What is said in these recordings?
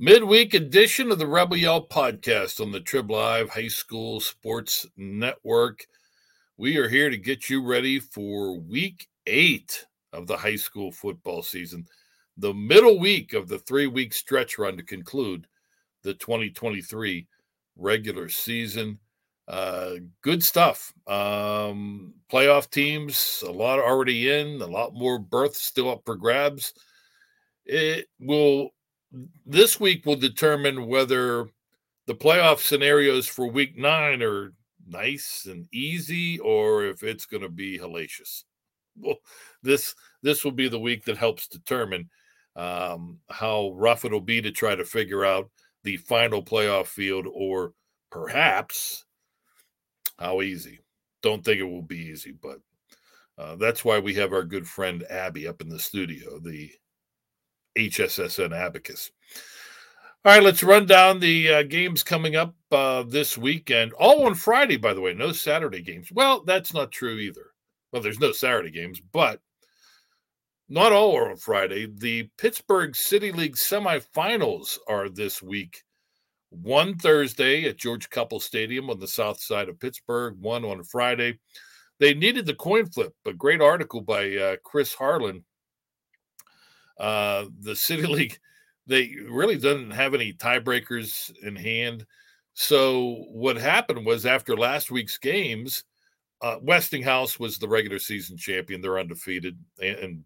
Midweek edition of the Rebel Yell podcast on the Trib Live High School Sports Network. We are here to get you ready for week 8 of the high school football season, the middle week of the 3-week stretch run to conclude the 2023 regular season. Good stuff. Playoff teams, a lot already in, a lot more berths still up for grabs. This week will determine whether the playoff scenarios for week 9 are nice and easy or if it's going to be hellacious. Well, this will be the week that helps determine how rough it'll be to try to figure out the final playoff field, or perhaps how easy. Don't think it will be easy, but that's why we have our good friend Abby up in the studio, the HSSN Abacus. All right, let's run down the games coming up this weekend. All on Friday, by the way. No Saturday games. Well, that's not true either. Well, there's no Saturday games, but not all are on Friday. The Pittsburgh City League semifinals are this week. One Thursday at George Couple Stadium on the south side of Pittsburgh. One on Friday. They needed the coin flip. A great article by Chris Harlan. The City League, they really didn't have any tiebreakers in hand. So what happened was, after last week's games, Westinghouse was the regular season champion. They're undefeated and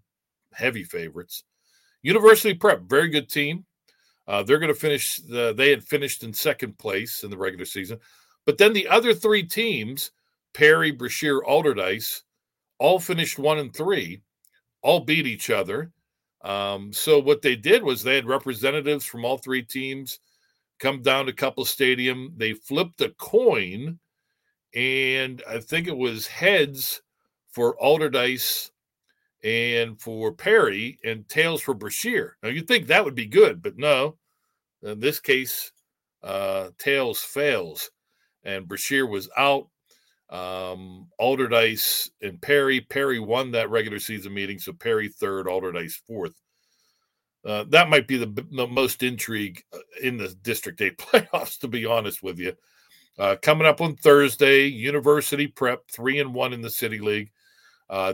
heavy favorites. University Prep, very good team. They're going to finish. They had finished in second place in the regular season. But then the other three teams, Perry, Brashear, Alderdice, all finished 1-3, all beat each other. So what they did was they had representatives from all three teams come down to Couple Stadium. They flipped a coin, and I think it was heads for Alderdice and for Perry and tails for Brashear. Now, you'd think that would be good, but no. In this case, tails fails, and Brashear was out. Alderdice and Perry won that regular season meeting, so Perry 3rd, Alderdice 4th. That might be the most intrigue in the District 8 playoffs, to be honest with you. Coming up on Thursday, University Prep 3-1 in the City League,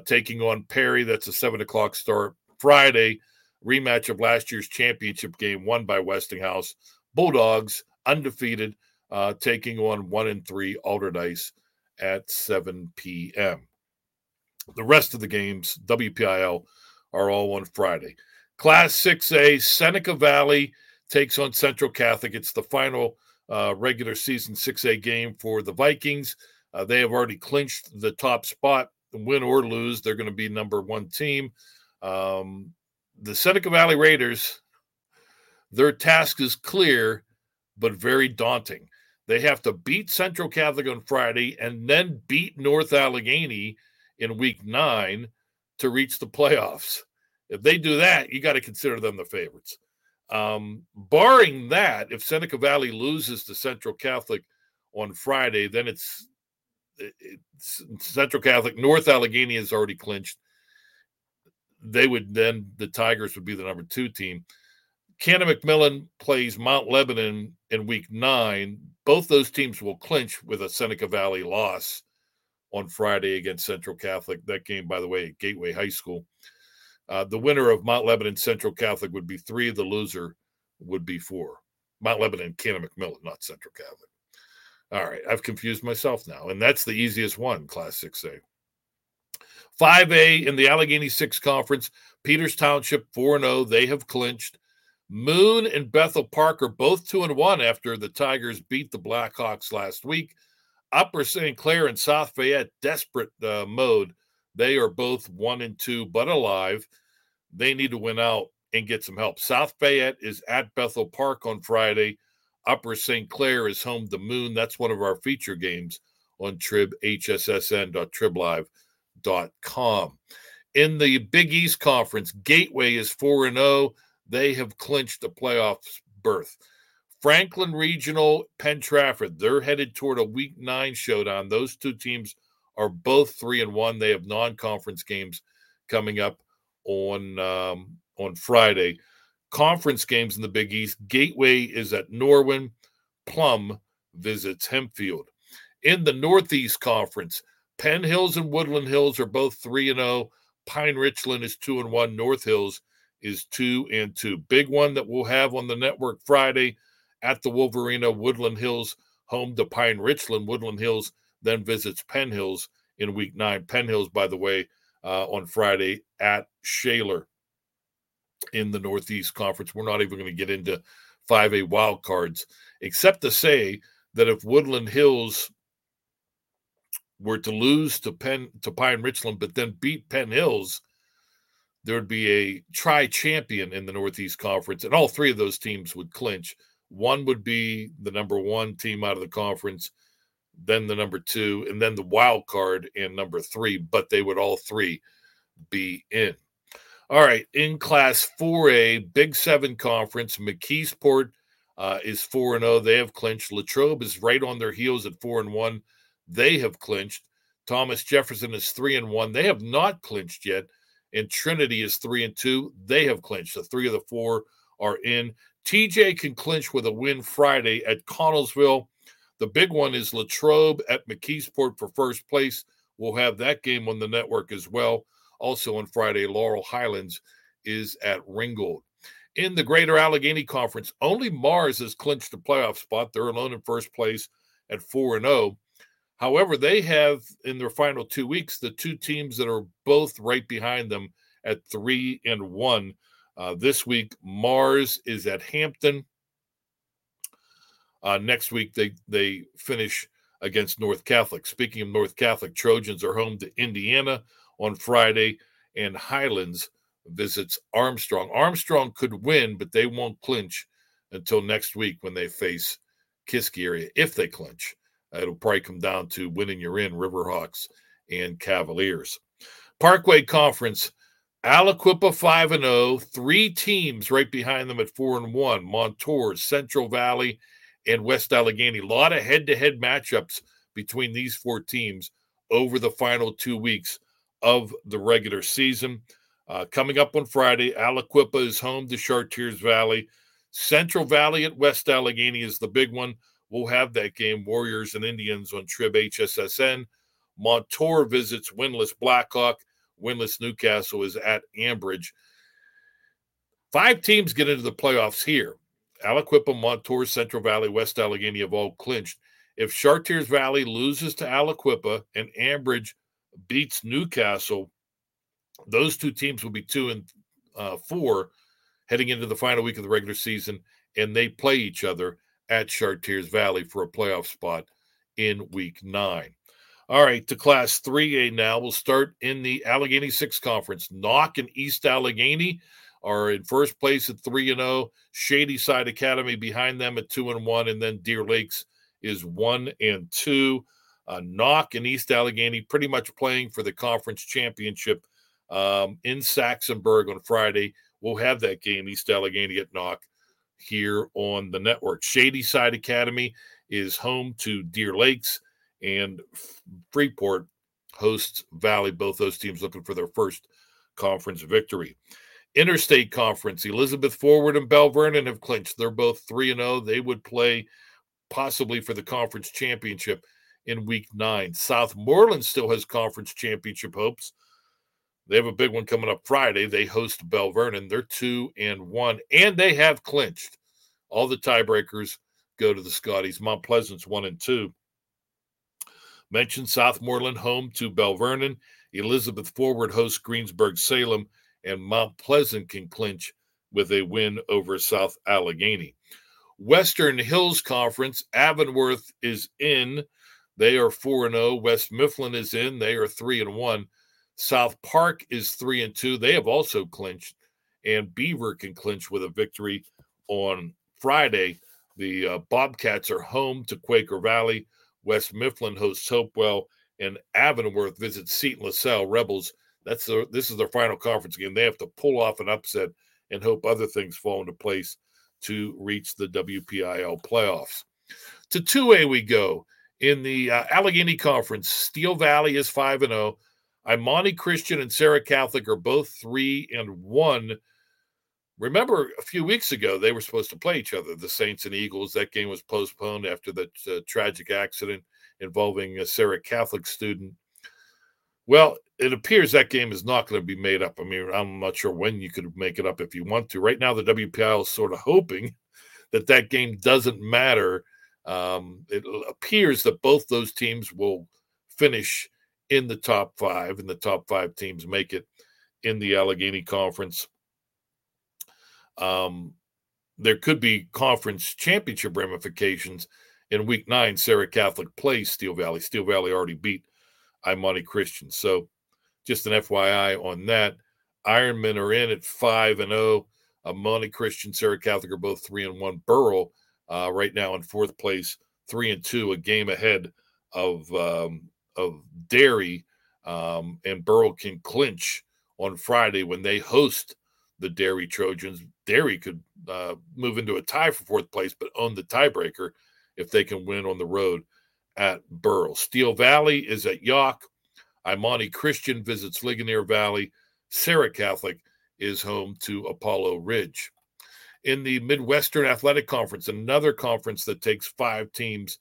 taking on Perry. That's a 7:00 start. Friday, rematch of last year's championship game won by Westinghouse. Bulldogs undefeated, taking on 1-3 Alderdice at 7 p.m. The rest of the games, WPIL, are all on Friday. Class 6A, Seneca Valley takes on Central Catholic. It's the final regular season 6A game for the Vikings. They have already clinched the top spot. Win or lose, they're going to be number one team. The Seneca Valley Raiders, their task is clear, but very daunting. They have to beat Central Catholic on Friday and then beat North Allegheny in week 9 to reach the playoffs. If they do that, you got to consider them the favorites. Barring that, if Seneca Valley loses to Central Catholic on Friday, then it's Central Catholic. North Allegheny is already clinched. The Tigers would be the number 2 team. Cannon McMillan plays Mount Lebanon in week 9. Both those teams will clinch with a Seneca Valley loss on Friday against Central Catholic. That game, by the way, at Gateway High School. The winner of Mount Lebanon Central Catholic would be 3. The loser would be 4. Mount Lebanon, Cannon McMillan, not Central Catholic. All right, I've confused myself now. And that's the easiest one, Class 6A. 5A in the Allegheny 6 Conference, Peters Township 4-0. They have clinched. Moon and Bethel Park are both 2-1 after the Tigers beat the Blackhawks last week. Upper St. Clair and South Fayette, desperate mode. They are both 1-2, but alive. They need to win out and get some help. South Fayette is at Bethel Park on Friday. Upper St. Clair is home to Moon. That's one of our feature games on tribhssn.triblive.com. In the Big East Conference, Gateway is 4-0. They have clinched a playoff berth. Franklin Regional, Penn Trafford, they're headed toward a Week 9 showdown. Those two teams are both 3-1. They have non-conference games coming up on Friday. conference games in the Big East, Gateway is at Norwin. Plum visits Hempfield. In the Northeast Conference, Penn Hills and Woodland Hills are both 3-0. Pine Richland is 2-1. North Hills is 2-2. Big one that we'll have on the network Friday at the Wolverina. Woodland Hills home to Pine Richland. Woodland Hills then visits Penn Hills in Week 9. Penn Hills, by the way, on Friday at Shaler in the Northeast Conference. We're not even going to get into 5A wild cards, except to say that if Woodland Hills were to lose to Pine Richland, but then beat Penn Hills, there would be a tri-champion in the Northeast Conference, and all three of those teams would clinch. One would be the number one team out of the conference, then the number two, and then the wild card and number three, but they would all three be in. All right, in Class 4A, Big 7 Conference, McKeesport is 4-0. They have clinched. Latrobe is right on their heels at 4-1. They have clinched. Thomas Jefferson is 3-1. They have not clinched yet. And Trinity is 3-2. They have clinched. The three of the four are in. TJ can clinch with a win Friday at Connellsville. The big one is Latrobe at McKeesport for first place. We'll have that game on the network as well. Also on Friday, Laurel Highlands is at Ringgold. In the Greater Allegheny Conference, only Mars has clinched the playoff spot. They're alone in first place at 4-0. However, they have, in their final 2 weeks, the two teams that are both right behind them at 3-1. This week, Mars is at Hampton. Next week, they finish against North Catholic. Speaking of North Catholic, Trojans are home to Indiana on Friday, and Highlands visits Armstrong. Armstrong could win, but they won't clinch until next week when they face Kiski Area. If they clinch, it'll probably come down to winning your in, Riverhawks and Cavaliers. Parkway Conference, Aliquippa 5-0, three teams right behind them at 4-1, Montour, Central Valley, and West Allegheny. A lot of head-to-head matchups between these four teams over the final 2 weeks of the regular season. Coming up on Friday, Aliquippa is home to Chartiers Valley. Central Valley at West Allegheny is the big one. We'll have that game, Warriors and Indians, on Trib HSSN. Montour visits winless Blackhawk. Winless Newcastle is at Ambridge. Five teams get into the playoffs here. Aliquippa, Montour, Central Valley, West Allegheny have all clinched. If Chartiers Valley loses to Aliquippa and Ambridge beats Newcastle, those two teams will be 2-4 heading into the final week of the regular season, and they play each other at Chartiers Valley for a playoff spot in Week 9. All right, to Class 3A now. We'll start in the Allegheny 6 Conference. Knock and East Allegheny are in first place at 3-0. Shadyside Academy behind them at 2-1, and then Deer Lakes is 1-2. Knock and East Allegheny pretty much playing for the conference championship in Saxonburg on Friday. We'll have that game, East Allegheny at Knock, here on the network. Shadyside Academy is home to Deer Lakes, and Freeport hosts Valley. Both those teams looking for their first conference victory. Interstate Conference, Elizabeth Forward and Belle Vernon have clinched. They're both 3-0. They would play possibly for the conference championship in Week 9. Southmoreland still has conference championship hopes. They have a big one coming up Friday. They host Belle Vernon. They're 2-1, and they have clinched. All the tiebreakers go to the Scotties. Mount Pleasant's 1-2. Mentioned Southmoreland home to Belle Vernon. Elizabeth Forward hosts Greensburg-Salem, and Mount Pleasant can clinch with a win over South Allegheny. Western Hills Conference, Avonworth is in. They are 4-0. West Mifflin is in. They are 3-1. South Park is 3-2. They have also clinched, and Beaver can clinch with a victory on Friday. The Bobcats are home to Quaker Valley. West Mifflin hosts Hopewell, and Avonworth visits Seton LaSalle Rebels. This is their final conference game. They have to pull off an upset and hope other things fall into place to reach the WPIL playoffs. To 2A we go. In the Allegheny Conference, Steel Valley is 5-0. Imani Christian and Sarah Catholic are both 3-1. Remember, a few weeks ago, they were supposed to play each other, the Saints and Eagles. That game was postponed after the tragic accident involving a Central Catholic student. Well, it appears that game is not going to be made up. I mean, I'm not sure when you could make it up if you want to. Right now, the WPIL is sort of hoping that that game doesn't matter. It appears that both those teams will finish in the top five, and the top five teams make it in the Allegheny Conference. There could be conference championship ramifications. In week 9, Central Catholic plays Steel Valley. Steel Valley already beat Imani Christian. So just an FYI on that. Ironmen are in at 5-0. Imani Christian, Central Catholic are both 3-1. Burl right now in fourth place, 3-2, a game ahead of Derry. And Burl can clinch on Friday when they host the Derry Trojans. Derry could move into a tie for fourth place, but own the tiebreaker if they can win on the road at Burl. Steel Valley is at Yawk. Imani Christian visits Ligonier Valley. Central Catholic is home to Apollo Ridge. In the Midwestern Athletic Conference, another conference that takes five teams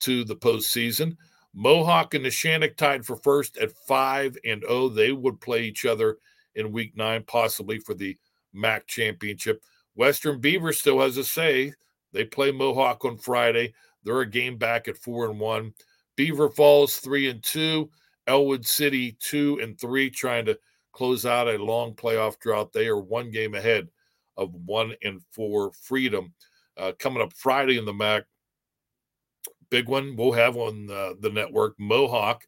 to the postseason, Mohawk and Neshannock tied for first at 5-0. They would play each other in week 9, possibly for the MAC championship. Western Beaver still has a say. They play Mohawk on Friday. They're a game back at 4-1. Beaver Falls 3-2. Elwood City 2-3, trying to close out a long playoff drought. They are one game ahead of 1-4 Freedom. Coming up Friday in the MAC, big one we'll have on the network. Mohawk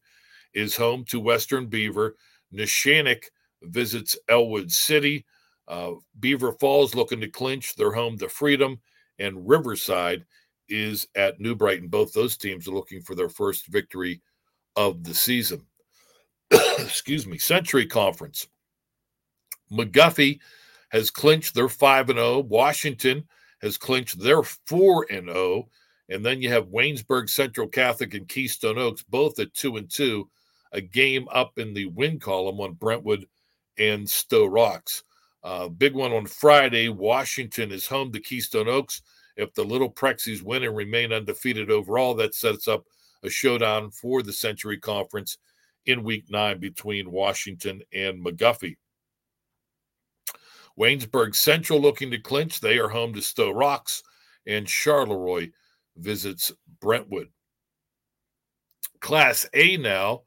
is home to Western Beaver. Neshannock visits Elwood City. Beaver Falls looking to clinch. They're home to Freedom. And Riverside is at New Brighton. Both those teams are looking for their first victory of the season. Excuse me. Century Conference. McGuffey has clinched their 5-0. Washington has clinched their 4-0. And then you have Waynesburg Central Catholic and Keystone Oaks, both at 2-2, a game up in the win column on Brentwood and Stowe Rocks. Big one on Friday. Washington is home to Keystone Oaks. If the Little Prexies win and remain undefeated overall, that sets up a showdown for the Century Conference in week 9 between Washington and McGuffey. Waynesburg Central looking to clinch. They are home to Stowe Rocks, and Charleroi visits Brentwood. Class A now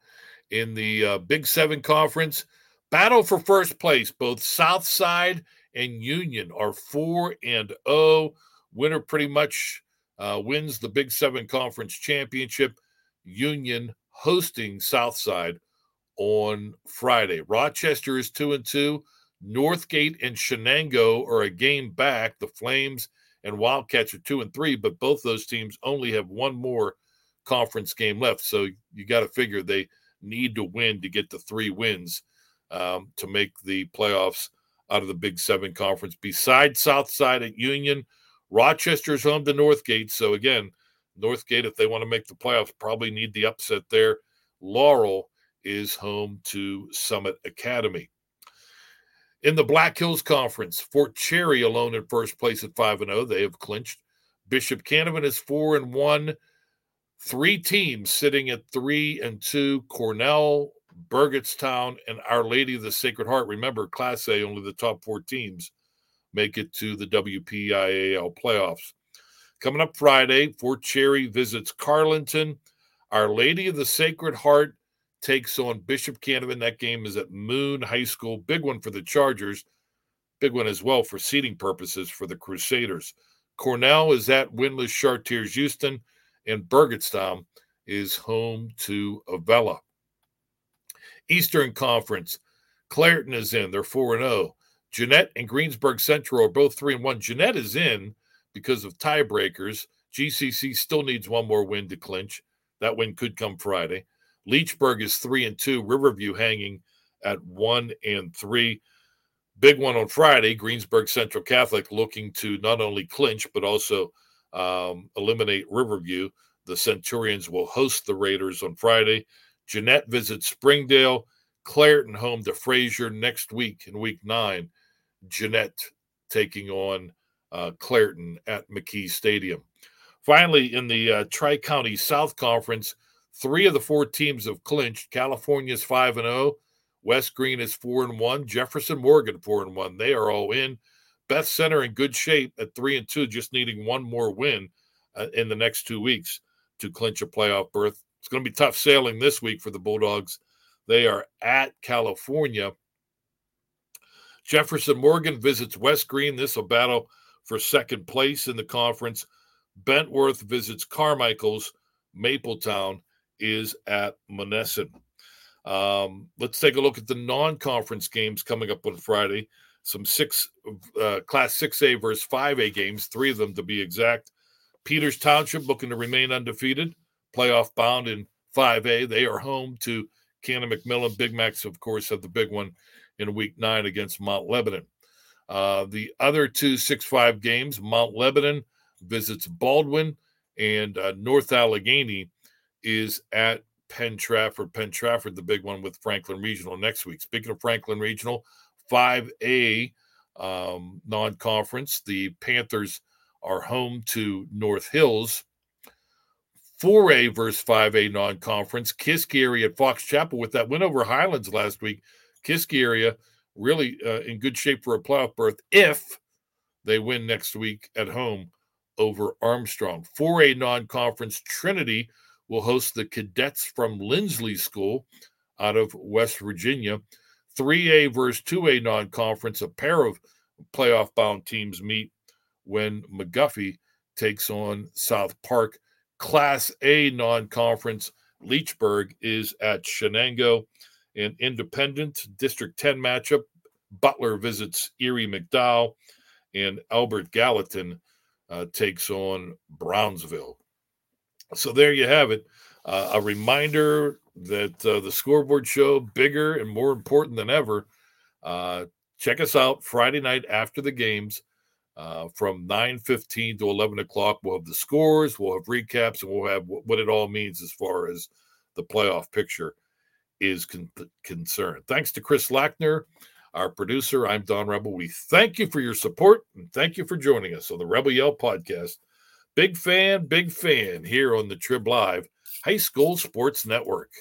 in the Big Seven Conference. Battle for first place. Both Southside and Union are 4-0. Winner pretty much wins the Big Seven Conference Championship. Union hosting Southside on Friday. Rochester is 2-2. Northgate and Shenango are a game back. The Flames and Wildcats are 2-3, but both those teams only have one more conference game left. So you got to figure they need to win to get to 3 wins to make the playoffs out of the Big Seven Conference. Besides Southside at Union, Rochester's home to Northgate. So again, Northgate, if they want to make the playoffs, probably need the upset there. Laurel is home to Summit Academy. In the Black Hills Conference, Fort Cherry alone in first place at 5-0. They have clinched. Bishop Canavan is 4-1. 3 teams sitting at 3-2. Cornell, Burgettstown, and Our Lady of the Sacred Heart. Remember, Class A, only the top 4 teams make it to the WPIAL playoffs. Coming up Friday, Fort Cherry visits Carlinton. Our Lady of the Sacred Heart takes on Bishop Canavan. That game is at Moon High School. Big one for the Chargers. Big one as well for seeding purposes for the Crusaders. Cornell is at winless Chartiers Houston, and Burgettstown is home to Avella. Eastern Conference, Clairton is in. They're 4-0. Jeanette and Greensburg Central are both 3-1. Jeanette is in because of tiebreakers. GCC still needs one more win to clinch. That win could come Friday. Leechburg is 3-2. Riverview hanging at 1-3. Big one on Friday. Greensburg Central Catholic looking to not only clinch, but also eliminate Riverview. The Centurions will host the Raiders on Friday. Jeanette visits Springdale. Clairton home to Frazier next week in week 9. Jeanette taking on Clairton at McKee Stadium. Finally, in the Tri-County South Conference, three of the four teams have clinched. California's 5-0. West Green is 4-1. Jefferson Morgan 4-1. They are all in. Beth Center in good shape at 3-2, just needing one more win in the next 2 weeks to clinch a playoff berth. It's going to be tough sailing this week for the Bulldogs. They are at California. Jefferson Morgan visits West Green. This will battle for second place in the conference. Bentworth visits Carmichael's. Mapletown is at Monessen. Let's take a look at the non-conference games coming up on Friday. Some Class 6A versus 5A games, three of them to be exact. Peters Township looking to remain undefeated, playoff bound in 5A. They are home to Cannon McMillan. Big Macs, of course, have the big one in Week 9 against Mount Lebanon. The other two 6-5 games, Mount Lebanon visits Baldwin, and North Allegheny is at Penn Trafford. Penn Trafford, the big one with Franklin Regional next week. Speaking of Franklin Regional, 5A non-conference. The Panthers are home to North Hills. 4A versus 5A non-conference. Kiski Area at Fox Chapel with that win over Highlands last week. Kiski Area really in good shape for a playoff berth if they win next week at home over Armstrong. 4A non-conference, Trinity will host the cadets from Lindsley School out of West Virginia. 3A versus 2A non-conference, a pair of playoff-bound teams meet when McGuffey takes on South Park. Class A non-conference, Leechburg is at Shenango. An independent District 10 matchup, Butler visits Erie McDowell, and Albert Gallatin takes on Brownsville. So there you have it. A reminder that the scoreboard show, bigger and more important than ever. Check us out Friday night after the games from 9:15 to 11 o'clock. We'll have the scores, we'll have recaps, and we'll have what it all means as far as the playoff picture is concerned. Thanks to Chris Lackner, our producer. I'm Don Rebel. We thank you for your support and thank you for joining us on the Rebel Yell podcast. Big fan here on the Trib Live High School Sports Network.